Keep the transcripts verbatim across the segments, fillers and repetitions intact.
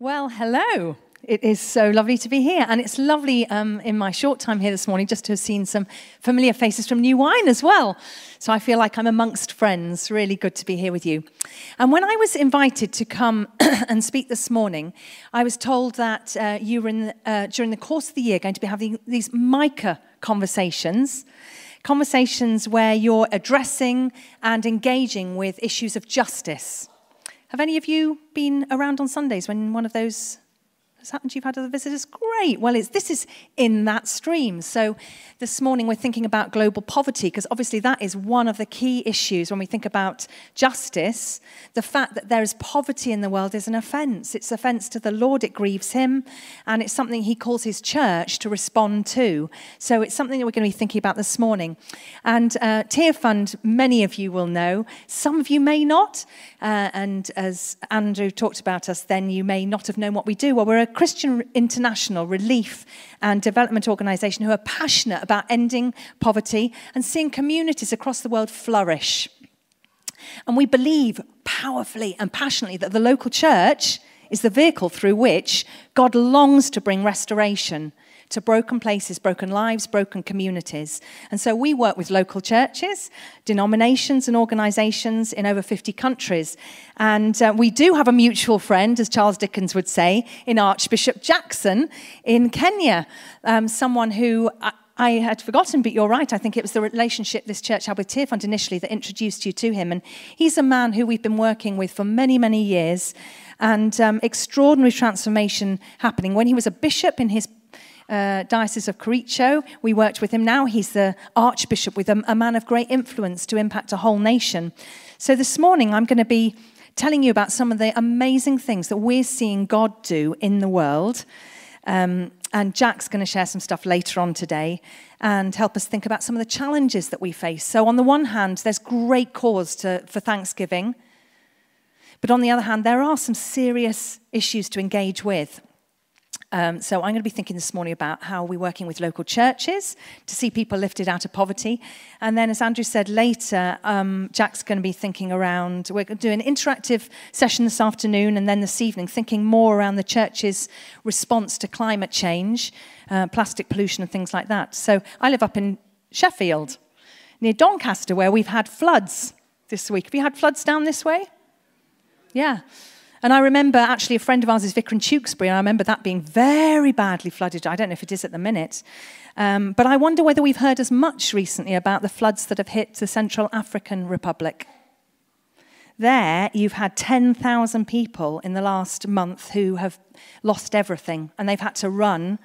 Well, hello. It is so lovely to be here, and it's lovely um, in my short time here this morning just to have seen some familiar faces from New Wine as well. So I feel like I'm amongst friends. Really good to be here with you. And when I was invited to come and speak this morning, I was told that uh, you were in the, uh, during the course of the year going to be having these Micah conversations. Conversations where you're addressing and engaging with issues of justice. Have any of you been around on Sundays when one of those has happened? You've had other visitors? Great. Well, it's, this is in that stream. So this morning we're thinking about global poverty, because obviously that is one of the key issues when we think about justice. The fact that there is poverty in the world is an offence. It's offence to the Lord. It grieves him. And it's something he calls his church to respond to. So it's something that we're going to be thinking about this morning. And uh, Tearfund, many of you will know. Some of you may not. Uh, and as Andrew talked about us, then you may not have known what we do. Well, we're a Christian international relief and development organisation who are passionate about ending poverty and seeing communities across the world flourish. And we believe powerfully and passionately that the local church is the vehicle through which God longs to bring restoration to broken places, broken lives, broken communities. And so we work with local churches, denominations and organisations in over fifty countries. And uh, we do have a mutual friend, as Charles Dickens would say, in Archbishop Jackson in Kenya, um, someone who... I I had forgotten, but you're right. I think it was the relationship this church had with Tearfund initially that introduced you to him. And he's a man who we've been working with for many, many years, and um, extraordinary transformation happening. When he was a bishop in his uh, diocese of Kericho, we worked with him. Now he's the archbishop, with a, a man of great influence to impact a whole nation. So this morning I'm going to be telling you about some of the amazing things that we're seeing God do in the world. Um, and Jack's going to share some stuff later on today and help us think about some of the challenges that we face. So on the one hand, there's great cause to, for thanksgiving. But on the other hand, there are some serious issues to engage with. Um, so I'm going to be thinking this morning about how we're working with local churches to see people lifted out of poverty. And then, as Andrew said later, um, Jack's going to be thinking around, we're going to do an interactive session this afternoon and then this evening, thinking more around the church's response to climate change, uh, plastic pollution and things like that. So I live up in Sheffield, near Doncaster, where we've had floods this week. Have you had floods down this way? Yeah. And I remember, actually, a friend of ours is vicar in Tewkesbury, and I remember that being very badly flooded. I don't know if it is at the minute. Um, but I wonder whether we've heard as much recently about the floods that have hit the Central African Republic. There, you've had ten thousand people in the last month who have lost everything, and they've had to run,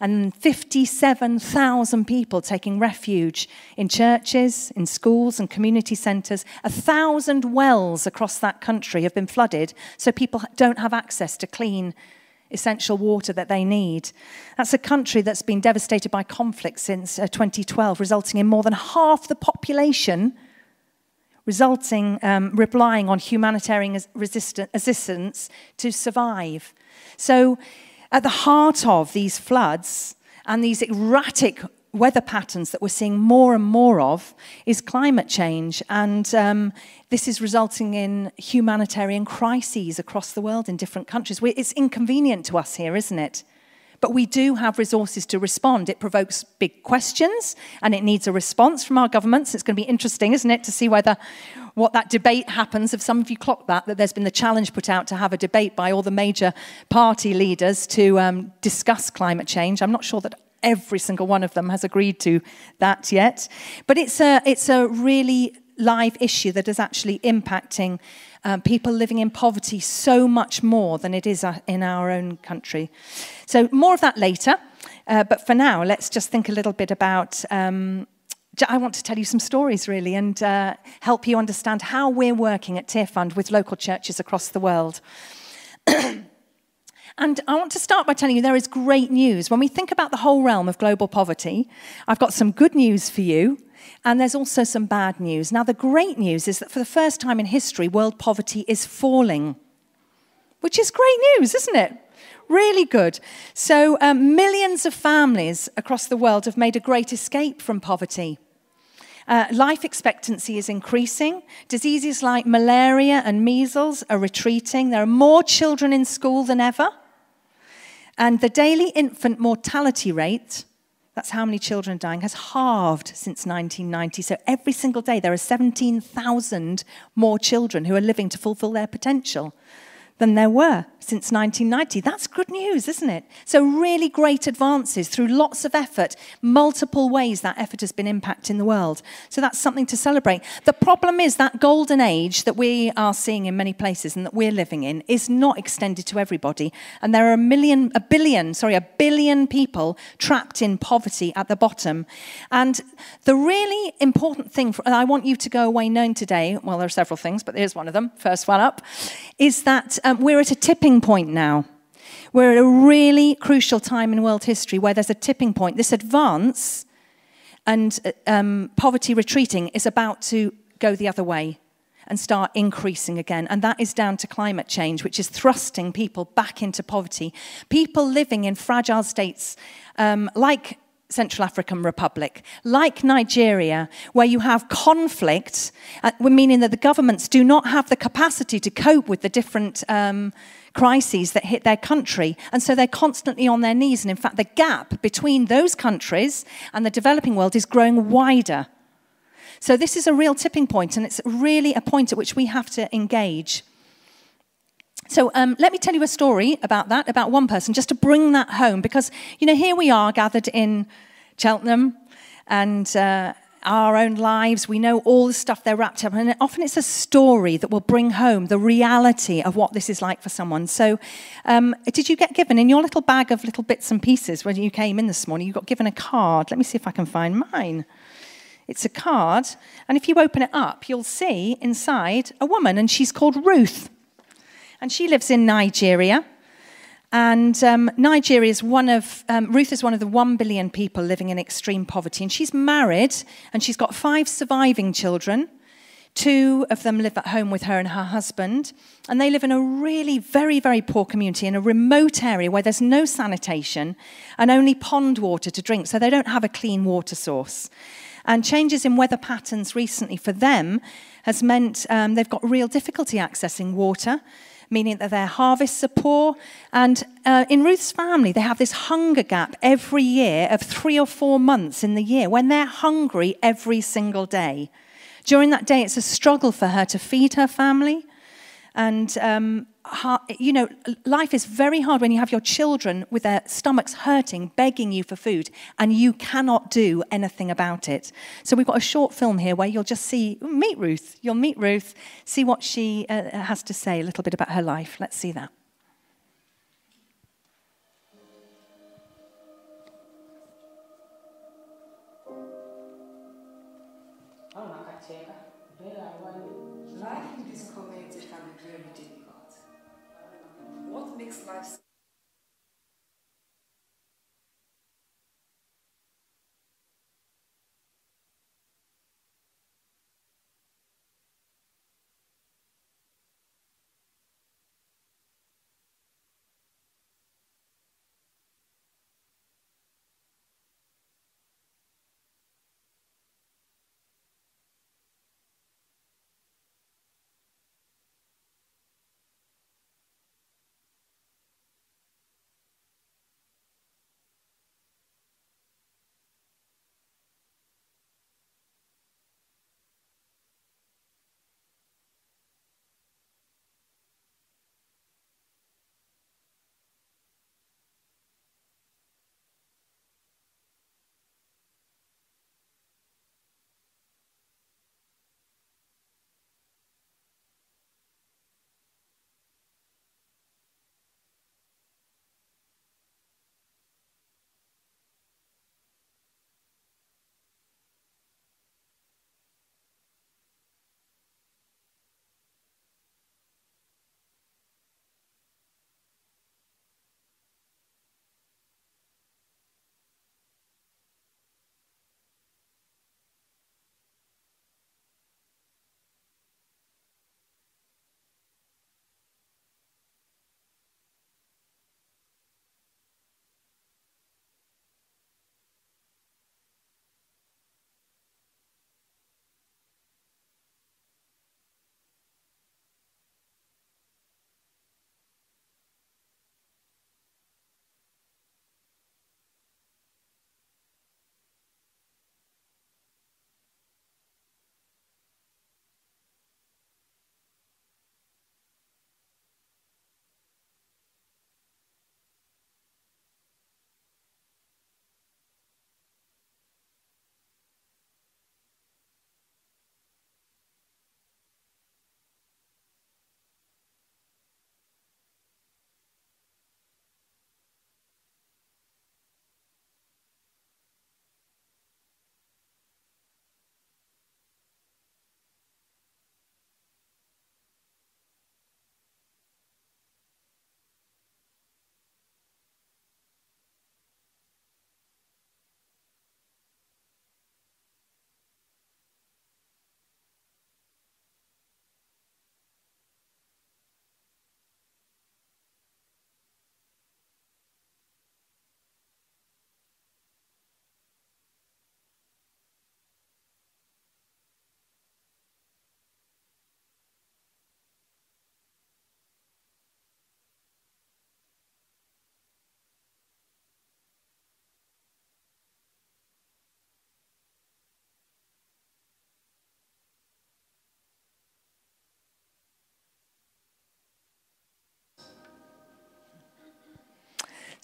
and fifty-seven thousand people taking refuge in churches, in schools and community centres. A thousand wells across that country have been flooded, so people don't have access to clean, essential water that they need. That's a country that's been devastated by conflict since uh, twenty twelve, resulting in more than half the population resulting, um, relying on humanitarian resistance, assistance to survive. So... at the heart of these floods and these erratic weather patterns that we're seeing more and more of is climate change. And um, this is resulting in humanitarian crises across the world in different countries. We're, it's inconvenient to us here, isn't it? But we do have resources to respond. It provokes big questions and it needs a response from our governments. It's going to be interesting, isn't it, to see whether what that debate happens. If some of you clock that, that there's been the challenge put out to have a debate by all the major party leaders to um, discuss climate change. I'm not sure that every single one of them has agreed to that yet. But it's a, it's a really live issue that is actually impacting Um, people living in poverty so much more than it is uh, in our own country. So more of that later. Uh, but for now, let's just think a little bit about... Um, I want to tell you some stories, really, and uh, help you understand how we're working at Tearfund with local churches across the world. And I want to start by telling you there is great news. When we think about the whole realm of global poverty, I've got some good news for you, and there's also some bad news. Now, the great news is that for the first time in history, world poverty is falling, which is great news, isn't it? Really good. So um, millions of families across the world have made a great escape from poverty. Uh, life expectancy is increasing. Diseases like malaria and measles are retreating. There are more children in school than ever. And the daily infant mortality rate, that's how many children are dying, has halved since nineteen ninety. So every single day there are seventeen thousand more children who are living to fulfill their potential than there were since nineteen ninety. That's good news, isn't it? So really great advances through lots of effort, multiple ways that effort has been impacting the world. So that's something to celebrate. The problem is that golden age that we are seeing in many places and that we're living in is not extended to everybody. And there are a million, a billion, sorry, a billion people trapped in poverty at the bottom. And the really important thing, for, and I want you to go away knowing today, well, there are several things, but here's one of them, first one up, is that Um, we're at a tipping point now. We're at a really crucial time in world history where there's a tipping point. This advance and um, poverty retreating is about to go the other way and start increasing again. And that is down to climate change, which is thrusting people back into poverty. People living in fragile states um, like Central African Republic, like Nigeria, where you have conflict, uh, meaning that the governments do not have the capacity to cope with the different um, crises that hit their country. And so they're constantly on their knees. And in fact, the gap between those countries and the developing world is growing wider. So this is a real tipping point, and it's really a point at which we have to engage. So um, let me tell you a story about that, about one person, just to bring that home. Because, you know, here we are gathered in Cheltenham and uh, our own lives. We know all the stuff they're wrapped up in. And often it's a story that will bring home the reality of what this is like for someone. So um, did you get given, in your little bag of little bits and pieces when you came in this morning, you got given a card. Let me see if I can find mine. It's a card. And if you open it up, you'll see inside a woman, and she's called Ruth. And she lives in Nigeria, and um, Nigeria is one of, um, Ruth is one of the one billion people living in extreme poverty, and she's married, and she's got five surviving children. Two of them live at home with her and her husband, and they live in a really very, very poor community in a remote area where there's no sanitation and only pond water to drink, so they don't have a clean water source. And changes in weather patterns recently for them has meant um, they've got real difficulty accessing water, meaning that their harvests are poor. And uh, in Ruth's family, they have this hunger gap every year of three or four months in the year when they're hungry every single day. During that day, it's a struggle for her to feed her family. And, um, her, you know, life is very hard when you have your children with their stomachs hurting, begging you for food, and you cannot do anything about it. So we've got a short film here where you'll just see, meet Ruth. You'll meet Ruth, see what she uh, has to say, a little bit about her life. Let's see that. Life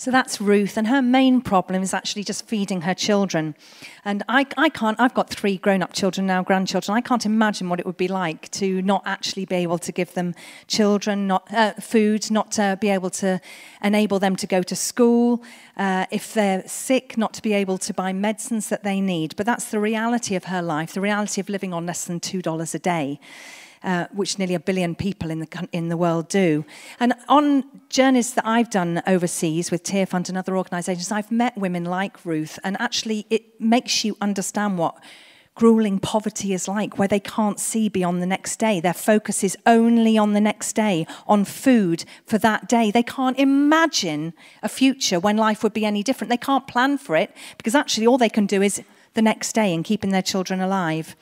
So that's Ruth, and her main problem is actually just feeding her children. And I, I can't, I've got three grown-up children now, grandchildren. I can't imagine what it would be like to not actually be able to give them children, not uh, food, not to be able to enable them to go to school, uh, if they're sick, not to be able to buy medicines that they need. But that's the reality of her life, the reality of living on less than two dollars a day. Uh, which nearly a billion people in the in the world do. And on journeys that I've done overseas with Tearfund and other organisations, I've met women like Ruth, and actually it makes you understand what gruelling poverty is like, where they can't see beyond the next day. Their focus is only on the next day, on food for that day. They can't imagine a future when life would be any different. They can't plan for it, because actually all they can do is the next day and keeping their children alive.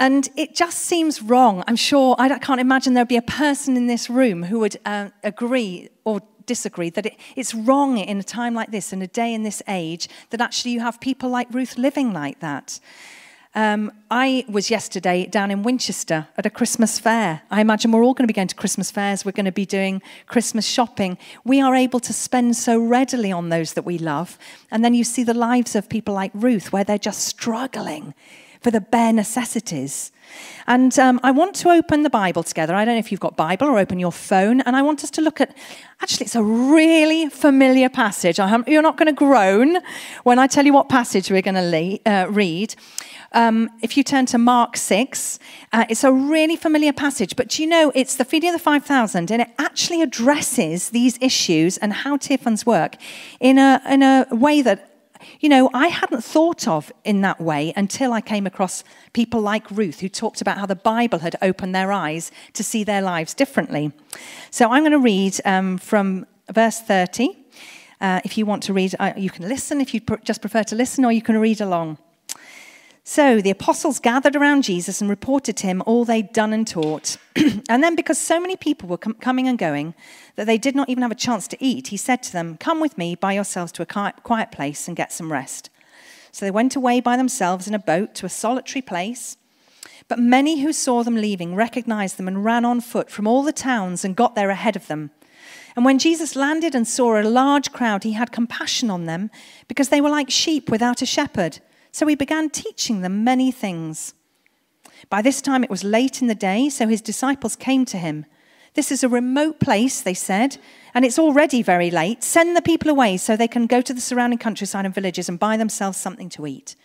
And it just seems wrong. I'm sure, I can't imagine there'd be a person in this room who would uh, agree or disagree that it, it's wrong in a time like this, in a day in this age, that actually you have people like Ruth living like that. Um, I was yesterday down in Winchester at a Christmas fair. I imagine we're all going to be going to Christmas fairs. We're going to be doing Christmas shopping. We are able to spend so readily on those that we love. And then you see the lives of people like Ruth, where they're just struggling for the bare necessities. And um, I want to open the Bible together. I don't know if you've got Bible or open your phone. And I want us to look at, actually, it's a really familiar passage. I you're not going to groan when I tell you what passage we're going to le- uh, read. Um, if you turn to Mark six, uh, it's a really familiar passage. But do you know, it's the feeding of the five thousand, and it actually addresses these issues and how Tearfund's work in a in a way that, you know, I hadn't thought of in that way until I came across people like Ruth, who talked about how the Bible had opened their eyes to see their lives differently. So I'm going to read um, from verse thirty. Uh, if you want to read, uh, you can listen if you pr- just prefer to listen, or you can read along. So the apostles gathered around Jesus and reported to him all they'd done and taught. And then, because so many people were com- coming and going that they did not even have a chance to eat, he said to them, "Come with me by yourselves to a quiet place and get some rest." So they went away by themselves in a boat to a solitary place. But many who saw them leaving recognized them and ran on foot from all the towns and got there ahead of them. And when Jesus landed and saw a large crowd, he had compassion on them, because they were like sheep without a shepherd. So he began teaching them many things. By this time it was late in the day, so his disciples came to him. "This is a remote place," they said, "and it's already very late. Send the people away so they can go to the surrounding countryside and villages and buy themselves something to eat."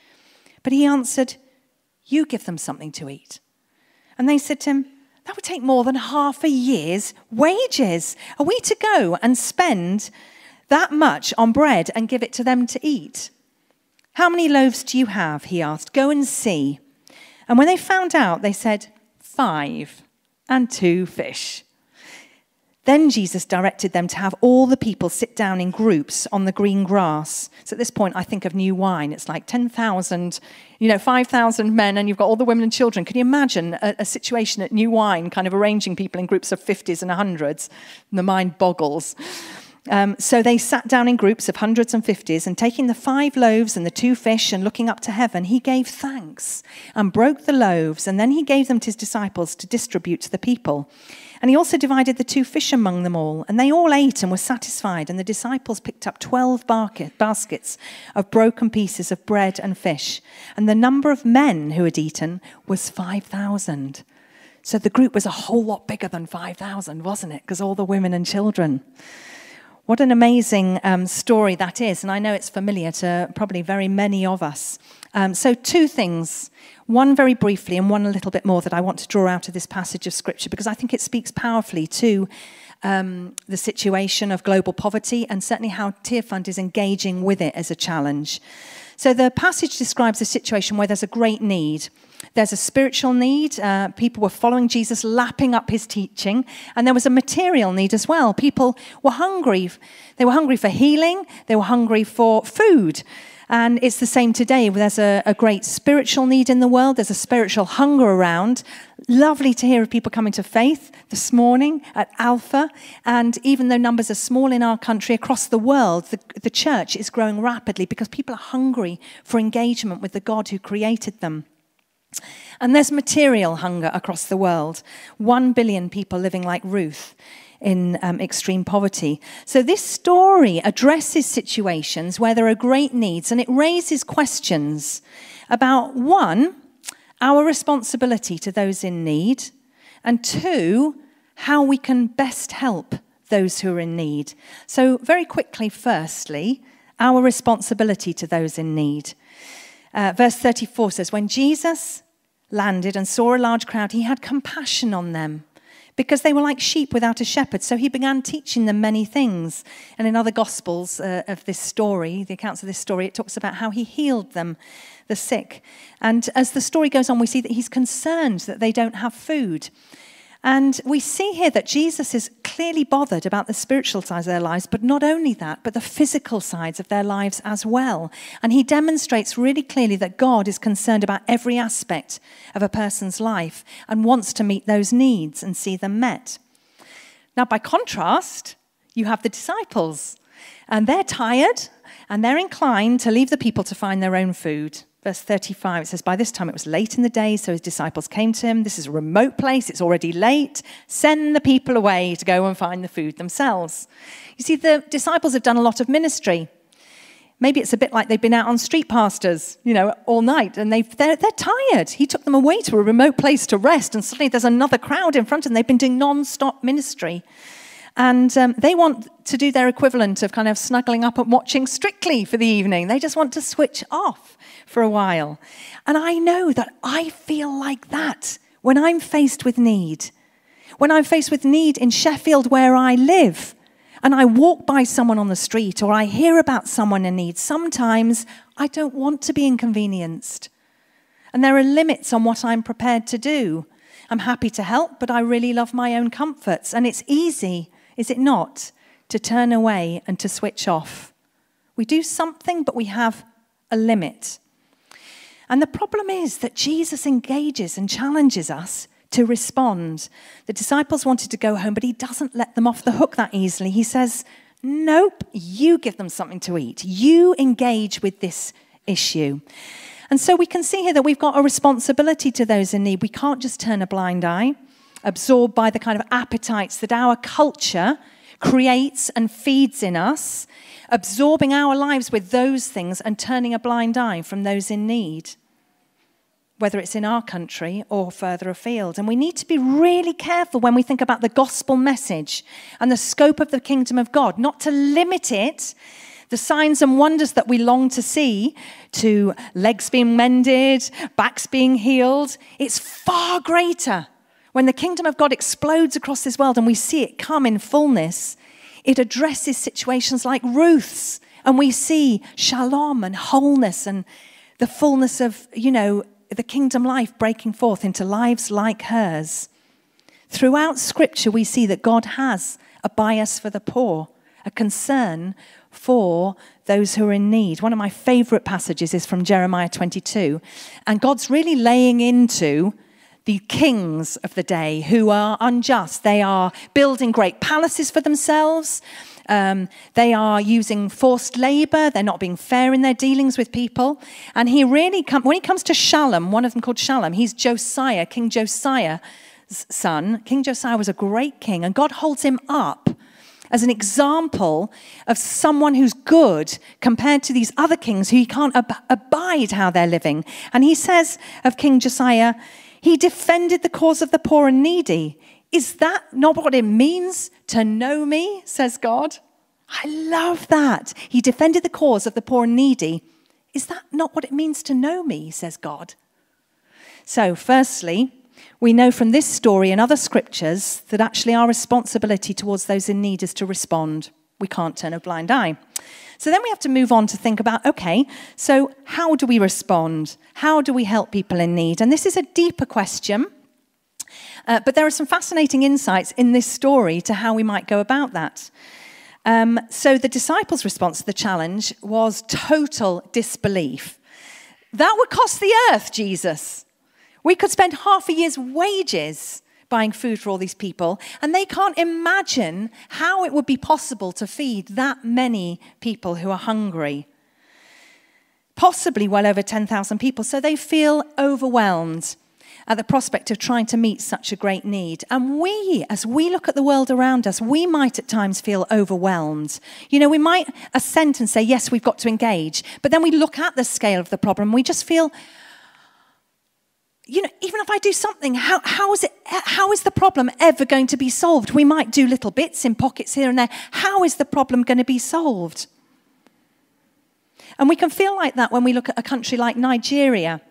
But he answered, "You give them something to eat." And they said to him, "That would take more than half a year's wages. Are we to go and spend that much on bread and give it to them to eat?" "How many loaves do you have?" he asked. "Go and see." And when they found out, they said, "Five and two fish." Then Jesus directed them to have all the people sit down in groups on the green grass. So at this point, I think of New Wine. It's like ten thousand, you know, five thousand men, and you've got all the women and children. Can you imagine a, a situation at New Wine, kind of arranging people in groups of fifties and hundreds? And the mind boggles. Um, so they sat down in groups of hundreds and fifties, and taking the five loaves and the two fish and looking up to heaven, he gave thanks and broke the loaves, and then he gave them to his disciples to distribute to the people. And he also divided the two fish among them all, and they all ate and were satisfied, and the disciples picked up twelve baskets of broken pieces of bread and fish. And the number of men who had eaten was five thousand. So the group was a whole lot bigger than five thousand, wasn't it? Because all the women and children. What an amazing um, story that is, and I know it's familiar to probably very many of us. Um, so two things, one very briefly and one a little bit more, that I want to draw out of this passage of Scripture, because I think it speaks powerfully to um, the situation of global poverty, and certainly how Tearfund is engaging with it as a challenge. So the passage describes a situation where there's a great need. There's a spiritual need. Uh, people were following Jesus, lapping up his teaching. And there was a material need as well. People were hungry. They were hungry for healing. They were hungry for food. And it's the same today. There's a, a great spiritual need in the world. There's a spiritual hunger around. Lovely to hear of people coming to faith this morning at Alpha. And even though numbers are small in our country, across the world, the, the church is growing rapidly, because people are hungry for engagement with the God who created them. And there's material hunger across the world. One billion people living like Ruth. in um, extreme poverty. So this story addresses situations where there are great needs, and it raises questions about, one, our responsibility to those in need, and two, how we can best help those who are in need. So very quickly, firstly, our responsibility to those in need. Uh, verse thirty-four says, when Jesus landed and saw a large crowd, he had compassion on them, because they were like sheep without a shepherd. So he began teaching them many things. And in other Gospels uh, of this story, the accounts of this story, it talks about how he healed them, the sick. And as the story goes on, we see that he's concerned that they don't have food. And we see here that Jesus is clearly bothered about the spiritual sides of their lives, but not only that, but the physical sides of their lives as well. And he demonstrates really clearly that God is concerned about every aspect of a person's life and wants to meet those needs and see them met. Now, by contrast, you have the disciples, and they're tired and they're inclined to leave the people to find their own food. Verse thirty-five, it says, by this time it was late in the day, so his disciples came to him. This is a remote place, it's already late. Send the people away to go and find the food themselves. You see, the disciples have done a lot of ministry. Maybe it's a bit like they've been out on street pastors, you know, all night, and they've, they're, they're tired. He took them away to a remote place to rest, and suddenly there's another crowd in front of them. They've been doing non-stop ministry. And um, they want to do their equivalent of kind of snuggling up and watching Strictly for the evening. They just want to switch off for a while. And I know that I feel like that when I'm faced with need. When I'm faced with need in Sheffield where I live, and I walk by someone on the street or I hear about someone in need, sometimes I don't want to be inconvenienced. And there are limits on what I'm prepared to do. I'm happy to help, but I really love my own comforts. And it's easy, is it not, to turn away and to switch off? We do something, but we have a limit. And the problem is that Jesus engages and challenges us to respond. The disciples wanted to go home, but he doesn't let them off the hook that easily. He says, nope, you give them something to eat. You engage with this issue. And so we can see here that we've got a responsibility to those in need. We can't just turn a blind eye, absorbed by the kind of appetites that our culture creates and feeds in us, absorbing our lives with those things and turning a blind eye from those in need, whether it's in our country or further afield. And we need to be really careful when we think about the gospel message and the scope of the kingdom of God, not to limit it. The signs and wonders that we long to see, to legs being mended, backs being healed, it's far greater. When the kingdom of God explodes across this world and we see it come in fullness, it addresses situations like Ruth's, and we see shalom and wholeness and the fullness of, you know, the kingdom life breaking forth into lives like hers. Throughout Scripture, we see that God has a bias for the poor, a concern for those who are in need. One of my favourite passages is from Jeremiah twenty-two, and God's really laying into the kings of the day who are unjust. They are building great palaces for themselves. Um, they are using forced labour. They're not being fair in their dealings with people. And he really comes, when he comes to Shallum, one of them called Shallum, he's Josiah, King Josiah's son. King Josiah was a great king, and God holds him up as an example of someone who's good compared to these other kings who he can't ab- abide how they're living. And he says of King Josiah, he defended the cause of the poor and needy. Is that not what it means to know me, says God? I love that. He defended the cause of the poor and needy. Is that not what it means to know me, says God? So, firstly, we know from this story and other scriptures that actually our responsibility towards those in need is to respond. We can't turn a blind eye. So then we have to move on to think about, okay, so how do we respond? How do we help people in need? And this is a deeper question, uh, but there are some fascinating insights in this story to how we might go about that. Um, so the disciples' response to the challenge was total disbelief. That would cost the earth, Jesus. We could spend half a year's wages buying food for all these people, and they can't imagine how it would be possible to feed that many people who are hungry. Possibly well over ten thousand people, so they feel overwhelmed. at the prospect of trying to meet such a great need. And we, as we look at the world around us, we might at times feel overwhelmed. You know, we might assent and say, yes, we've got to engage. But then we look at the scale of the problem, we just feel, you know, even if I do something, how, how is it, how is the problem ever going to be solved? We might do little bits in pockets here and there. How is the problem going to be solved? And we can feel like that when we look at a country like Nigeria,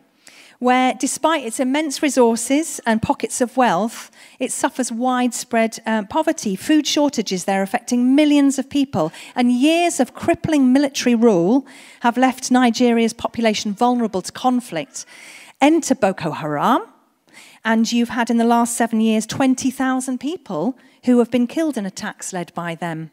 where despite its immense resources and pockets of wealth, it suffers widespread um, poverty, food shortages there affecting millions of people, and years of crippling military rule have left Nigeria's population vulnerable to conflict. Enter Boko Haram, and you've had in the last seven years twenty thousand people who have been killed in attacks led by them.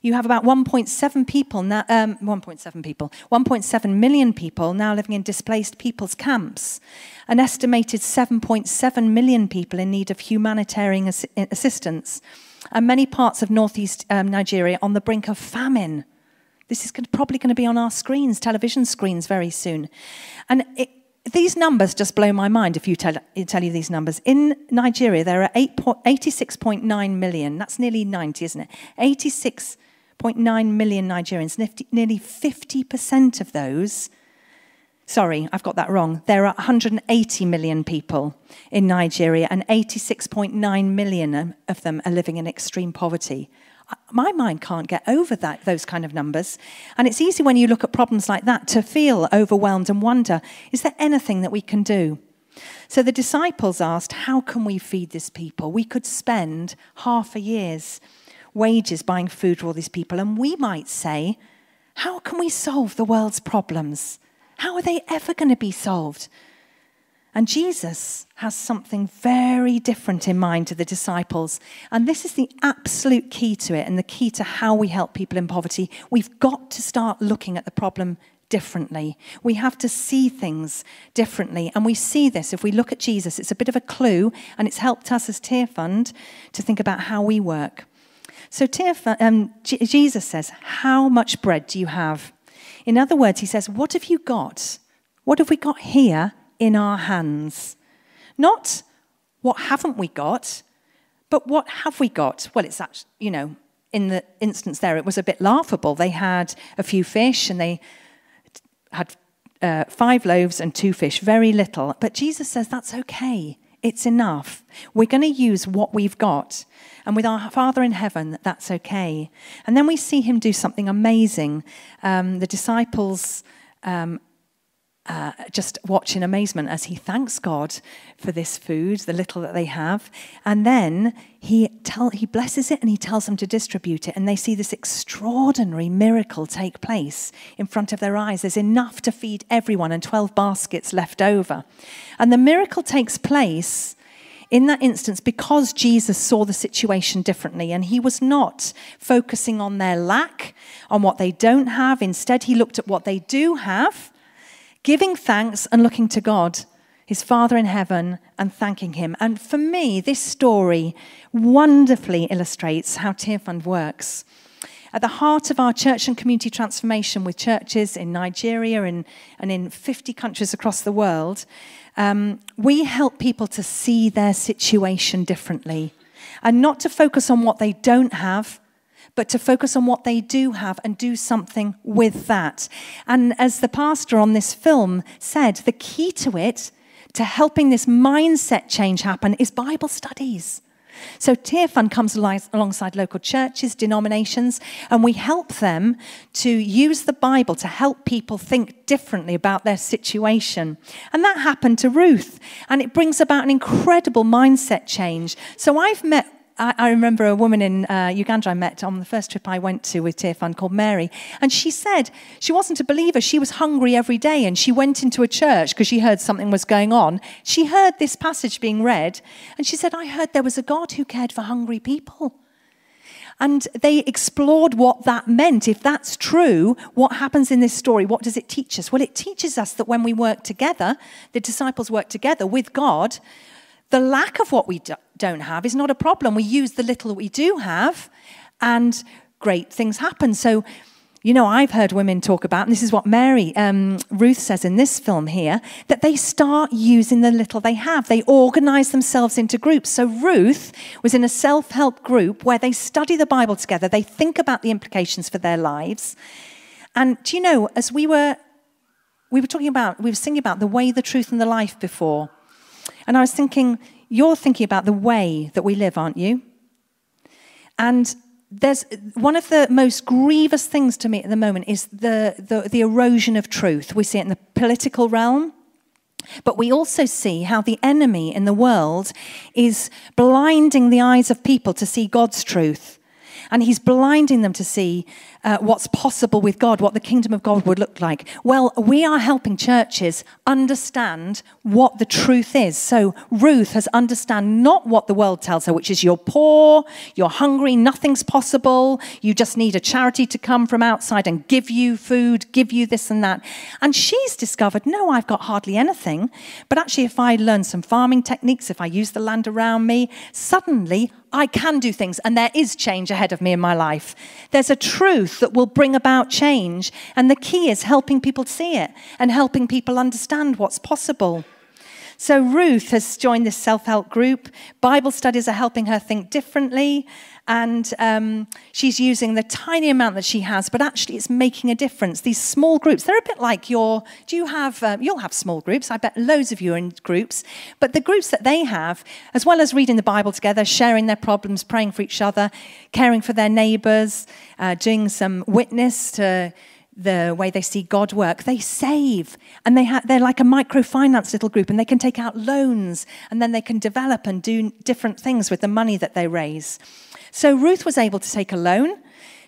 You have about one point seven people, now, um, one point seven people, one point seven million people now living in displaced people's camps. An estimated seven point seven million people in need of humanitarian ass assistance. And many parts of northeast um, Nigeria on the brink of famine. This is gonna, probably going to be on our screens, television screens very soon. And it, these numbers just blow my mind if you tell, tell you these numbers. In Nigeria, there are eighty-six point nine million. That's nearly ninety, isn't it? eighty-six point nine million Nigerians. Nearly fifty percent of those... Sorry, I've got that wrong. There are one hundred eighty million people in Nigeria, and eighty-six point nine million of them are living in extreme poverty. My mind can't get over that, those kind of numbers. And it's easy when you look at problems like that to feel overwhelmed and wonder, is there anything that we can do? So the disciples asked, how can we feed these people? We could spend half a year's wages buying food for all these people. And we might say, how can we solve the world's problems? How are they ever going to be solved? And Jesus has something very different in mind to the disciples. And this is the absolute key to it and the key to how we help people in poverty. We've got to start looking at the problem differently. We have to see things differently. And we see this if we look at Jesus. It's a bit of a clue, and it's helped us as Tearfund to think about how we work. So Tearfund, um, Jesus says, how much bread do you have? In other words, he says, what have you got? What have we got here in our hands? Not what haven't we got, but what have we got? Well, it's actually, you know, in the instance there, it was a bit laughable. They had a few fish and they had uh, five loaves and two fish, very little. But Jesus says, that's okay. It's enough. We're going to use what we've got. And with our Father in heaven, that's okay. And then we see him do something amazing. Um, the disciples um, uh, just watch in amazement as he thanks God for this food, the little that they have. And then he, tell, he blesses it and he tells them to distribute it. And they see this extraordinary miracle take place in front of their eyes. There's enough to feed everyone and twelve baskets left over. And the miracle takes place in that instance, because Jesus saw the situation differently, and he was not focusing on their lack, on what they don't have. Instead, he looked at what they do have, giving thanks and looking to God, his Father in heaven, and thanking him. And for me, this story wonderfully illustrates how Tearfund works. At the heart of our church and community transformation with churches in Nigeria and, and in fifty countries across the world, um, we help people to see their situation differently and not to focus on what they don't have, but to focus on what they do have and do something with that. And as the pastor on this film said, the key to it, to helping this mindset change happen, is Bible studies. So Tearfund comes alongside local churches, denominations, and we help them to use the Bible to help people think differently about their situation. And that happened to Ruth, and it brings about an incredible mindset change. So I've met, I, I remember a woman in uh, Uganda I met on the first trip I went to with Tearfund called Mary, and she said she wasn't a believer, she was hungry every day, and she went into a church because she heard something was going on. She heard this passage being read, and she said, I heard there was a God who cared for hungry people. And they explored what that meant. If that's true, what happens in this story? What does it teach us? Well, it teaches us that when we work together, the disciples work together with God, the lack of what we do, don't have is not a problem. We use the little that we do have and great things happen. So You know, I've heard women talk about, and this is what Mary, um, Ruth says in this film here, that they start using the little they have. They organise themselves into groups. So Ruth was in a self-help group where they study the Bible together. They think about the implications for their lives. And do you know, as we were, we were talking about, we were singing about the way, the truth, and the life before. And I was thinking, you're thinking about the way that we live, aren't you? And there's one of the most grievous things to me at the moment is the, the, the erosion of truth. We see it in the political realm, but we also see how the enemy in the world is blinding the eyes of people to see God's truth. And he's blinding them to see uh, what's possible with God, what the kingdom of God would look like. Well, we are helping churches understand what the truth is. So Ruth has understand not what the world tells her, which is you're poor, you're hungry, nothing's possible, you just need a charity to come from outside and give you food, give you this and that. And she's discovered, no, I've got hardly anything, but actually if I learn some farming techniques, if I use the land around me, suddenly I can do things, and there is change ahead of me in my life. There's a truth that will bring about change, and the key is helping people see it and helping people understand what's possible. So Ruth has joined this self-help group. Bible studies are helping her think differently, and um, she's using the tiny amount that she has, but actually it's making a difference. These small groups, they're a bit like your, do you have, um, you'll have small groups, I bet loads of you are in groups, but the groups that they have, as well as reading the Bible together, sharing their problems, praying for each other, caring for their neighbours, uh, doing some witness to the way they see God work, they save, and they ha- they're like a microfinance little group, and they can take out loans, and then they can develop and do different things with the money that they raise. So Ruth was able to take a loan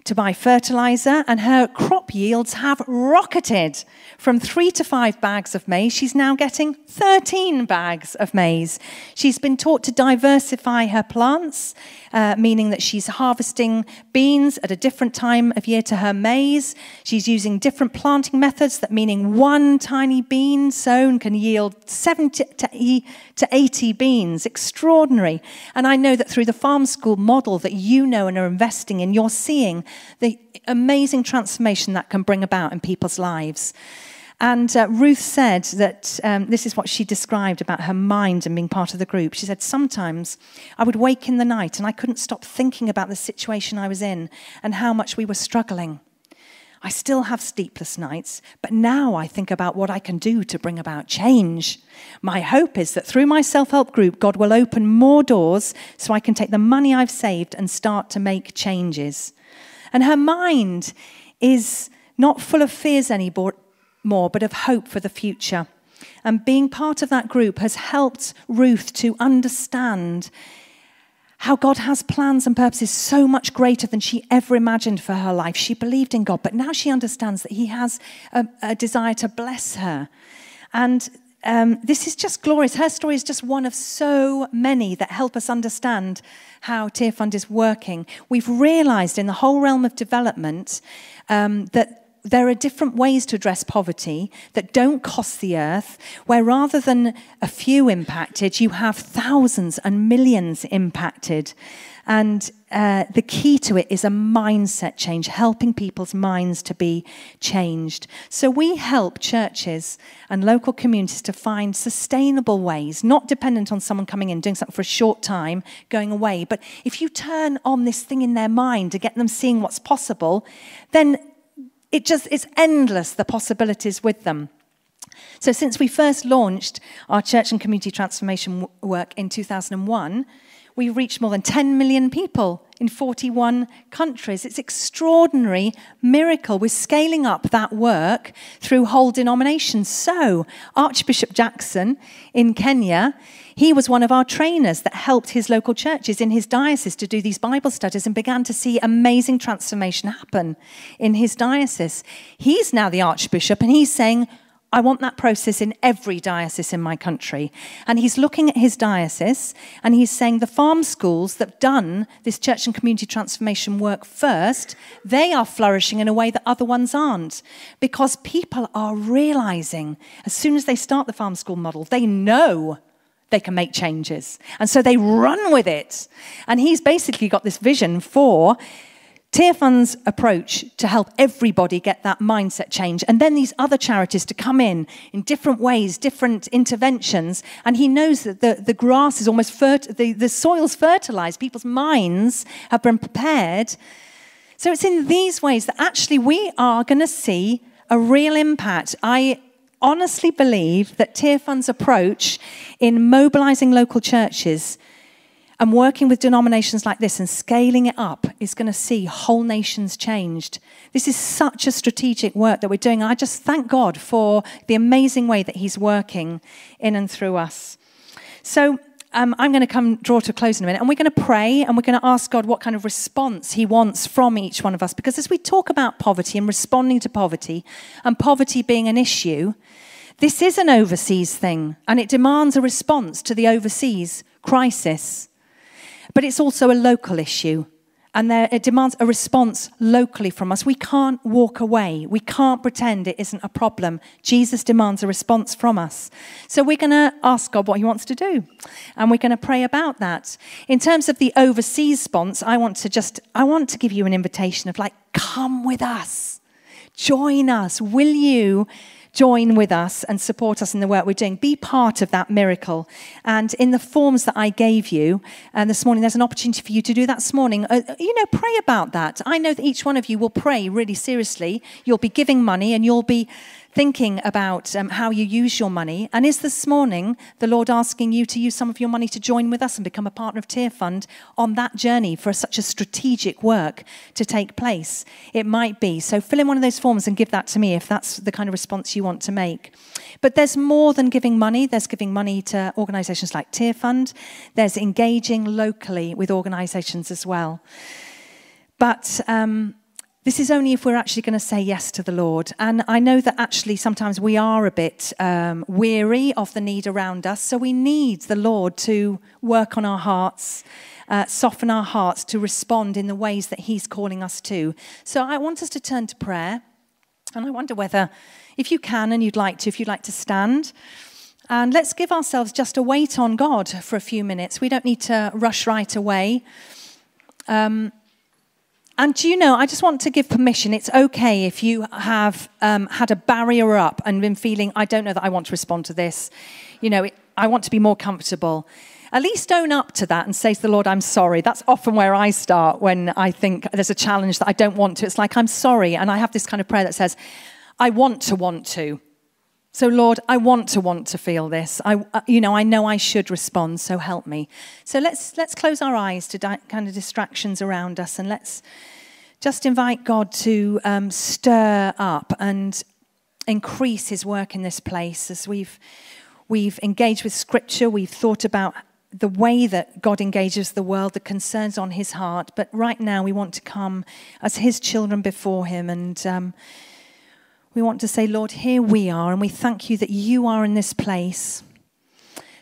to buy fertilizer, and her crop yields have rocketed from three to five bags of maize. She's now getting thirteen bags of maize. She's been taught to diversify her plants, uh, meaning that she's harvesting beans at a different time of year to her maize. She's using different planting methods, that meaning one tiny bean sown can yield seventy to eighty beans. Extraordinary. And I know that through the farm school model that you know and are investing in, you're seeing the amazing transformation that can bring about in people's lives. And uh, Ruth said that um, this is what she described about her mind and being part of the group. She said, sometimes I would wake in the night and I couldn't stop thinking about the situation I was in and how much we were struggling. I still have sleepless nights, but now I think about what I can do to bring about change. My hope is that through my self-help group, God will open more doors so I can take the money I've saved and start to make changes. And her mind is not full of fears anymore, but of hope for the future. And being part of that group has helped Ruth to understand how God has plans and purposes so much greater than she ever imagined for her life. She believed in God, but now she understands that he has a, a desire to bless her. And um, this is just glorious. Her story is just one of so many that help us understand how Tearfund is working. We've realised in the whole realm of development um, that there are different ways to address poverty that don't cost the earth, where rather than a few impacted, you have thousands and millions impacted. And uh, the key to it is a mindset change, helping people's minds to be changed. So we help churches and local communities to find sustainable ways, not dependent on someone coming in, doing something for a short time, going away. But if you turn on this thing in their mind to get them seeing what's possible, then It just it's endless, the possibilities with them. So since we first launched our church and community transformation w- work in two thousand one, we've reached more than ten million people in forty-one countries. It's extraordinary miracle. We're scaling up that work through whole denominations. So Archbishop Jackson in Kenya, he was one of our trainers that helped his local churches in his diocese to do these Bible studies and began to see amazing transformation happen in his diocese. He's now the Archbishop, and he's saying, I want that process in every diocese in my country. And he's looking at his diocese and he's saying the farm schools that have done this church and community transformation work first, they are flourishing in a way that other ones aren't. Because people are realizing as soon as they start the farm school model, they know they can make changes. And so they run with it. And he's basically got this vision for Tearfund's approach to help everybody get that mindset change, and then these other charities to come in in different ways, different interventions, and he knows that the, the grass is almost, fert- the, the soil's fertilised, people's minds have been prepared. So it's in these ways that actually we are going to see a real impact. I honestly believe that Tearfund's approach in mobilising local churches and working with denominations like this and scaling it up is going to see whole nations changed. This is such a strategic work that we're doing. I just thank God for the amazing way that he's working in and through us. So um, I'm going to come draw to a close in a minute, and we're going to pray and we're going to ask God what kind of response he wants from each one of us. Because as we talk about poverty and responding to poverty and poverty being an issue, this is an overseas thing and it demands a response to the overseas crisis. But it's also a local issue, and there, it demands a response locally from us. We can't walk away. We can't pretend it isn't a problem. Jesus demands a response from us. So we're going to ask God what he wants to do, and we're going to pray about that. In terms of the overseas response, I want to just, I want to give you an invitation of like, come with us. Join us. Will you join with us and support us in the work we're doing? Be part of that miracle. And in the forms that I gave you and this morning, there's an opportunity for you to do that this morning. Uh, you know, pray about that. I know that each one of you will pray really seriously. You'll be giving money and you'll be thinking about um, how you use your money. And is this morning the Lord asking you to use some of your money to join with us and become a partner of Tearfund on that journey for such a strategic work to take place? It might be. So fill in one of those forms and give that to me if that's the kind of response you want to make. But there's more than giving money. There's giving money to organisations like Tearfund. There's engaging locally with organisations as well. But Um, This is only if we're actually going to say yes to the Lord. And I know that actually sometimes we are a bit um, weary of the need around us. So we need the Lord to work on our hearts, uh, soften our hearts to respond in the ways that he's calling us to. So I want us to turn to prayer. And I wonder whether, if you can and you'd like to, if you'd like to stand. And let's give ourselves just a wait on God for a few minutes. We don't need to rush right away. Um And do you know, I just want to give permission. It's okay if you have um, had a barrier up and been feeling, I don't know that I want to respond to this. You know, it, I want to be more comfortable. At least own up to that and say to the Lord, I'm sorry. That's often where I start when I think there's a challenge that I don't want to. It's like, I'm sorry. And I have this kind of prayer that says, I want to want to. So, Lord, I want to want to feel this. I, you know, I know I should respond, so help me. So let's let's close our eyes to di- kind of distractions around us, and let's just invite God to um, stir up and increase his work in this place. As we've we've engaged with Scripture, we've thought about the way that God engages the world, the concerns on his heart. But right now we want to come as his children before him, and Um, we want to say, Lord, here we are, and we thank you that you are in this place.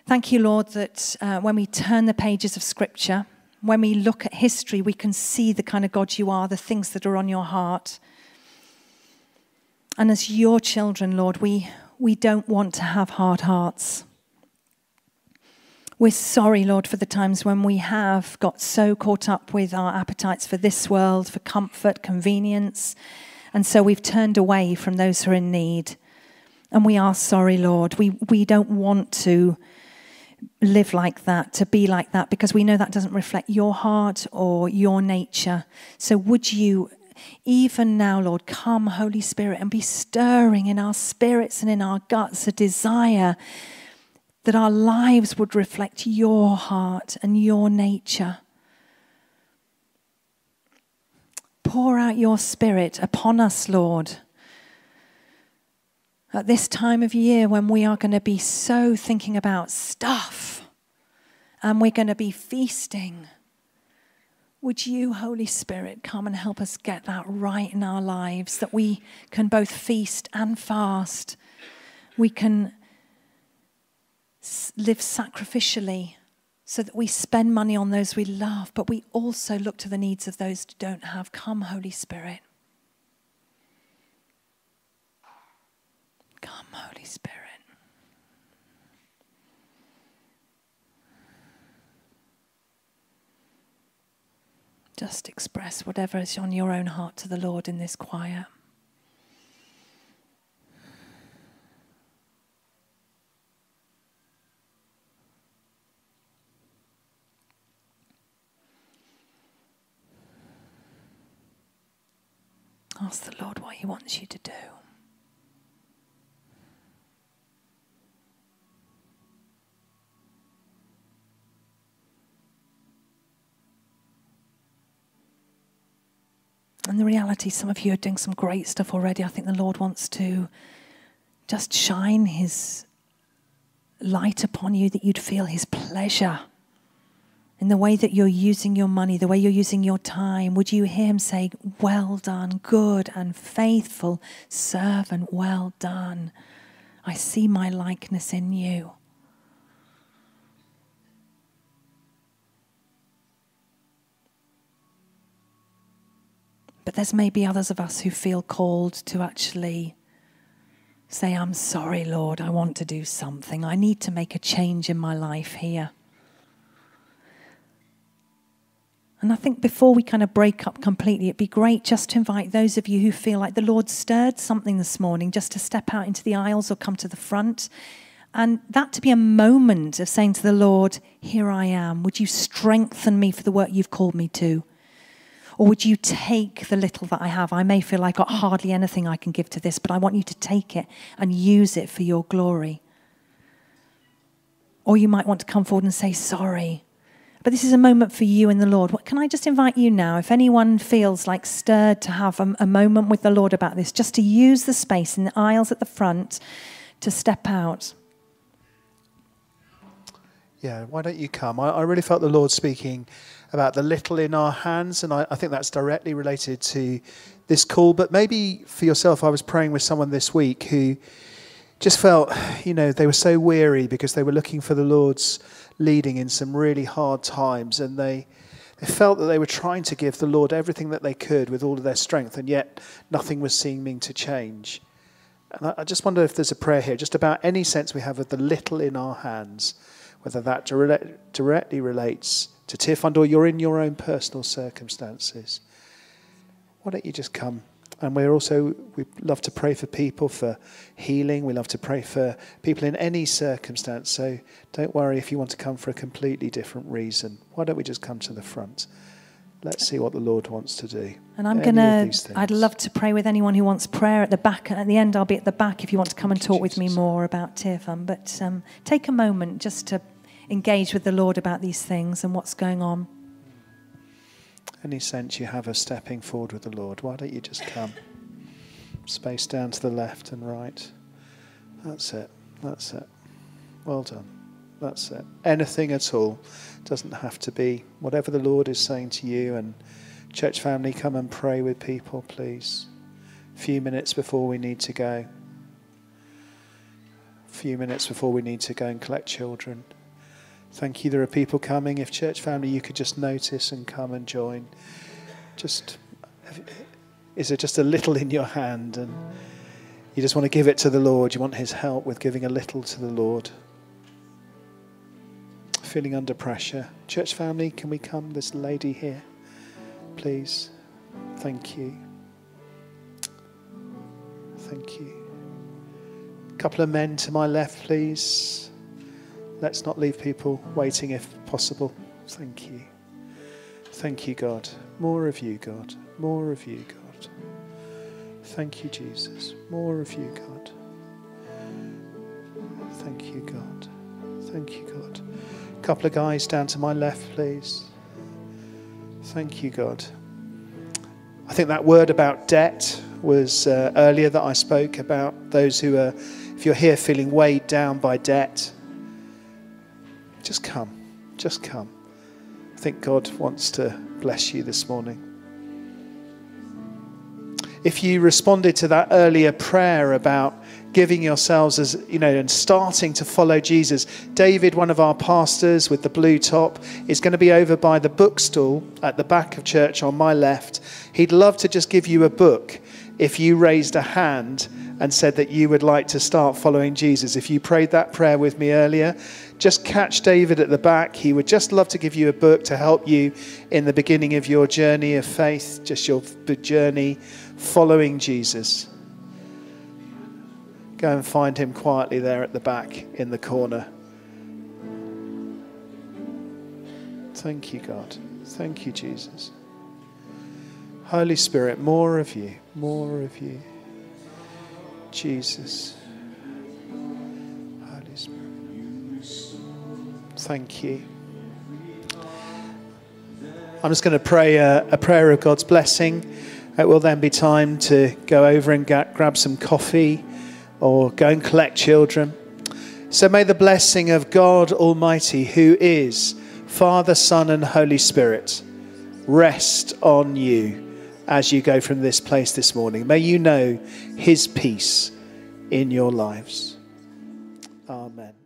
Thank you, Lord, that uh, when we turn the pages of Scripture, when we look at history, we can see the kind of God you are, the things that are on your heart. And as your children, Lord, we, we don't want to have hard hearts. We're sorry, Lord, for the times when we have got so caught up with our appetites for this world, for comfort, convenience, and so we've turned away from those who are in need. And we are sorry, Lord. We we don't want to live like that, to be like that, because we know that doesn't reflect your heart or your nature. So would you, even now, Lord, come, Holy Spirit, and be stirring in our spirits and in our guts a desire that our lives would reflect your heart and your nature. Pour out your Spirit upon us, Lord, at this time of year when we are going to be so thinking about stuff and we're going to be feasting. Would you, Holy Spirit, come and help us get that right in our lives, that we can both feast and fast. We can live sacrificially, so that we spend money on those we love, but we also look to the needs of those who don't have. Come, Holy Spirit. Come, Holy Spirit. Just express whatever is on your own heart to the Lord in this choir. Ask the Lord what he wants you to do. And the reality, some of you are doing some great stuff already. I think the Lord wants to just shine his light upon you, that you'd feel his pleasure in the way that you're using your money, the way you're using your time. Would you hear him say, well done, good and faithful servant, well done. I see my likeness in you. But there's maybe others of us who feel called to actually say, I'm sorry, Lord, I want to do something. I need to make a change in my life here. And I think before we kind of break up completely, it'd be great just to invite those of you who feel like the Lord stirred something this morning just to step out into the aisles or come to the front. And that to be a moment of saying to the Lord, here I am. Would you strengthen me for the work you've called me to? Or would you take the little that I have? I may feel I've got hardly anything I can give to this, but I want you to take it and use it for your glory. Or you might want to come forward and say, sorry. But this is a moment for you and the Lord. What, can I just invite you now, if anyone feels like stirred to have a, a moment with the Lord about this, just to use the space in the aisles at the front to step out. Yeah, why don't you come? I, I really felt the Lord speaking about the little in our hands, and I, I think that's directly related to this call. But maybe for yourself, I was praying with someone this week who just felt, you know, they were so weary because they were looking for the Lord's leading in some really hard times, and they, they felt that they were trying to give the Lord everything that they could with all of their strength, and yet nothing was seeming to change. And I, I just wonder if there's a prayer here, just about any sense we have of the little in our hands, whether that direct, directly relates to Tearfund, or you're in your own personal circumstances. Why don't you just come? And we're also, we love to pray for people for healing. We love to pray for people in any circumstance. So don't worry if you want to come for a completely different reason. Why don't we just come to the front? Let's see what the Lord wants to do. And I'm going to, I'd love to pray with anyone who wants prayer at the back. At the end, I'll be at the back if you want to come and talk with me more about Tearfund. But um, take a moment just to engage with the Lord about these things and what's going on. Any sense you have of stepping forward with the Lord, why don't you just come? Space down to the left and right. That's it. That's it. Well done. That's it. Anything at all. Doesn't have to be. Whatever the Lord is saying to you. And church family, come and pray with people, please. A few minutes before we need to go. A few minutes before we need to go and collect children. Thank you. There are people coming. If church family, you could just notice and come and join. Just, is there just a little in your hand and you just want to give it to the Lord? You want his help with giving a little to the Lord. Feeling under pressure. Church family, can we come? This lady here, please. Thank you. Thank you. A couple of men to my left, please. Let's not leave people waiting if possible. Thank you. Thank you, God. More of you, God. More of you, God. Thank you, Jesus. More of you, God. Thank you, God. Thank you, God. A couple of guys down to my left, please. Thank you, God. I think that word about debt was uh, earlier that I spoke about those who are, if you're here feeling weighed down by debt, just come, just come. I think God wants to bless you this morning. If you responded to that earlier prayer about giving yourselves as, you know, and starting to follow Jesus, David, one of our pastors with the blue top, is going to be over by the bookstall at the back of church on my left. He'd love to just give you a book if you raised a hand and said that you would like to start following Jesus. If you prayed that prayer with me earlier, just catch David at the back. He would just love to give you a book to help you in the beginning of your journey of faith, just your journey following Jesus. Go and find him quietly there at the back in the corner. Thank you, God. Thank you, Jesus. Holy Spirit, more of you, more of you. Jesus. Holy Spirit. Thank you. I'm just going to pray a, a prayer of God's blessing. It will then be time to go over and get, grab some coffee or go and collect children. So may the blessing of God Almighty, who is Father, Son, and Holy Spirit, rest on you as you go from this place this morning. May you know his peace in your lives. Amen.